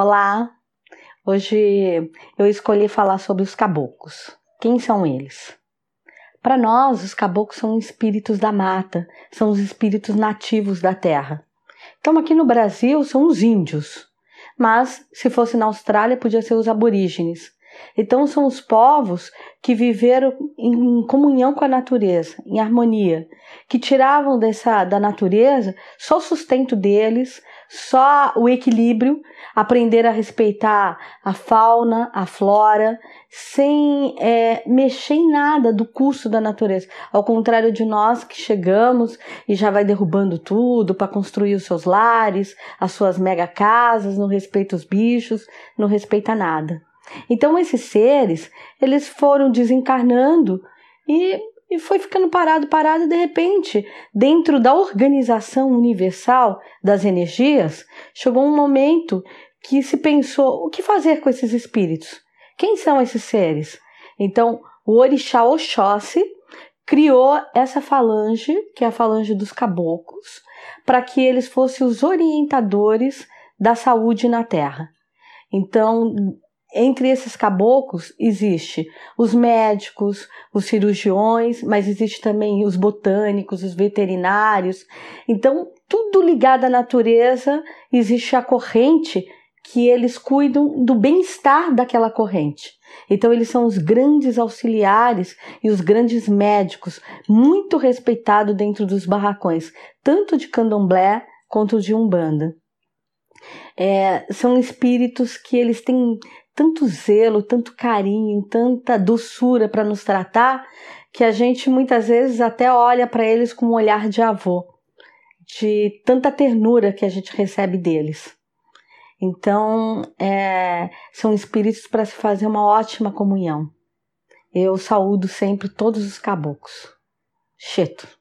Olá, hoje eu escolhi falar sobre os caboclos. Quem são eles? Para nós, os caboclos são espíritos da mata, são os espíritos nativos da terra. Então aqui no Brasil são os índios, mas se fosse na Austrália podia ser os aborígenes. Então são os povos que viveram em comunhão com a natureza, em harmonia, que tiravam da natureza só o sustento deles, só o equilíbrio, aprender a respeitar a fauna, a flora, sem mexer em nada do curso da natureza. Ao contrário de nós que chegamos e já vai derrubando tudo para construir os seus lares, as suas mega casas, não respeita os bichos, não respeita nada. Então esses seres, eles foram desencarnando e foi ficando parado, e de repente, dentro da organização universal das energias, chegou um momento que se pensou, o que fazer com esses espíritos? Quem são esses seres? Então, o orixá Oxóssi criou essa falange, que é a falange dos caboclos, para que eles fossem os orientadores da saúde na Terra. Então, entre esses caboclos existe os médicos, os cirurgiões, mas existe também os botânicos, os veterinários. Então, tudo ligado à natureza, existe a corrente que eles cuidam do bem-estar daquela corrente. Então, eles são os grandes auxiliares e os grandes médicos, muito respeitados dentro dos barracões, tanto de Candomblé quanto de Umbanda. São espíritos que eles têm tanto zelo, tanto carinho, tanta doçura para nos tratar, que a gente muitas vezes até olha para eles com um olhar de avô, de tanta ternura que a gente recebe deles. Então, são espíritos para se fazer uma ótima comunhão. Eu saúdo sempre todos os caboclos. Cheto.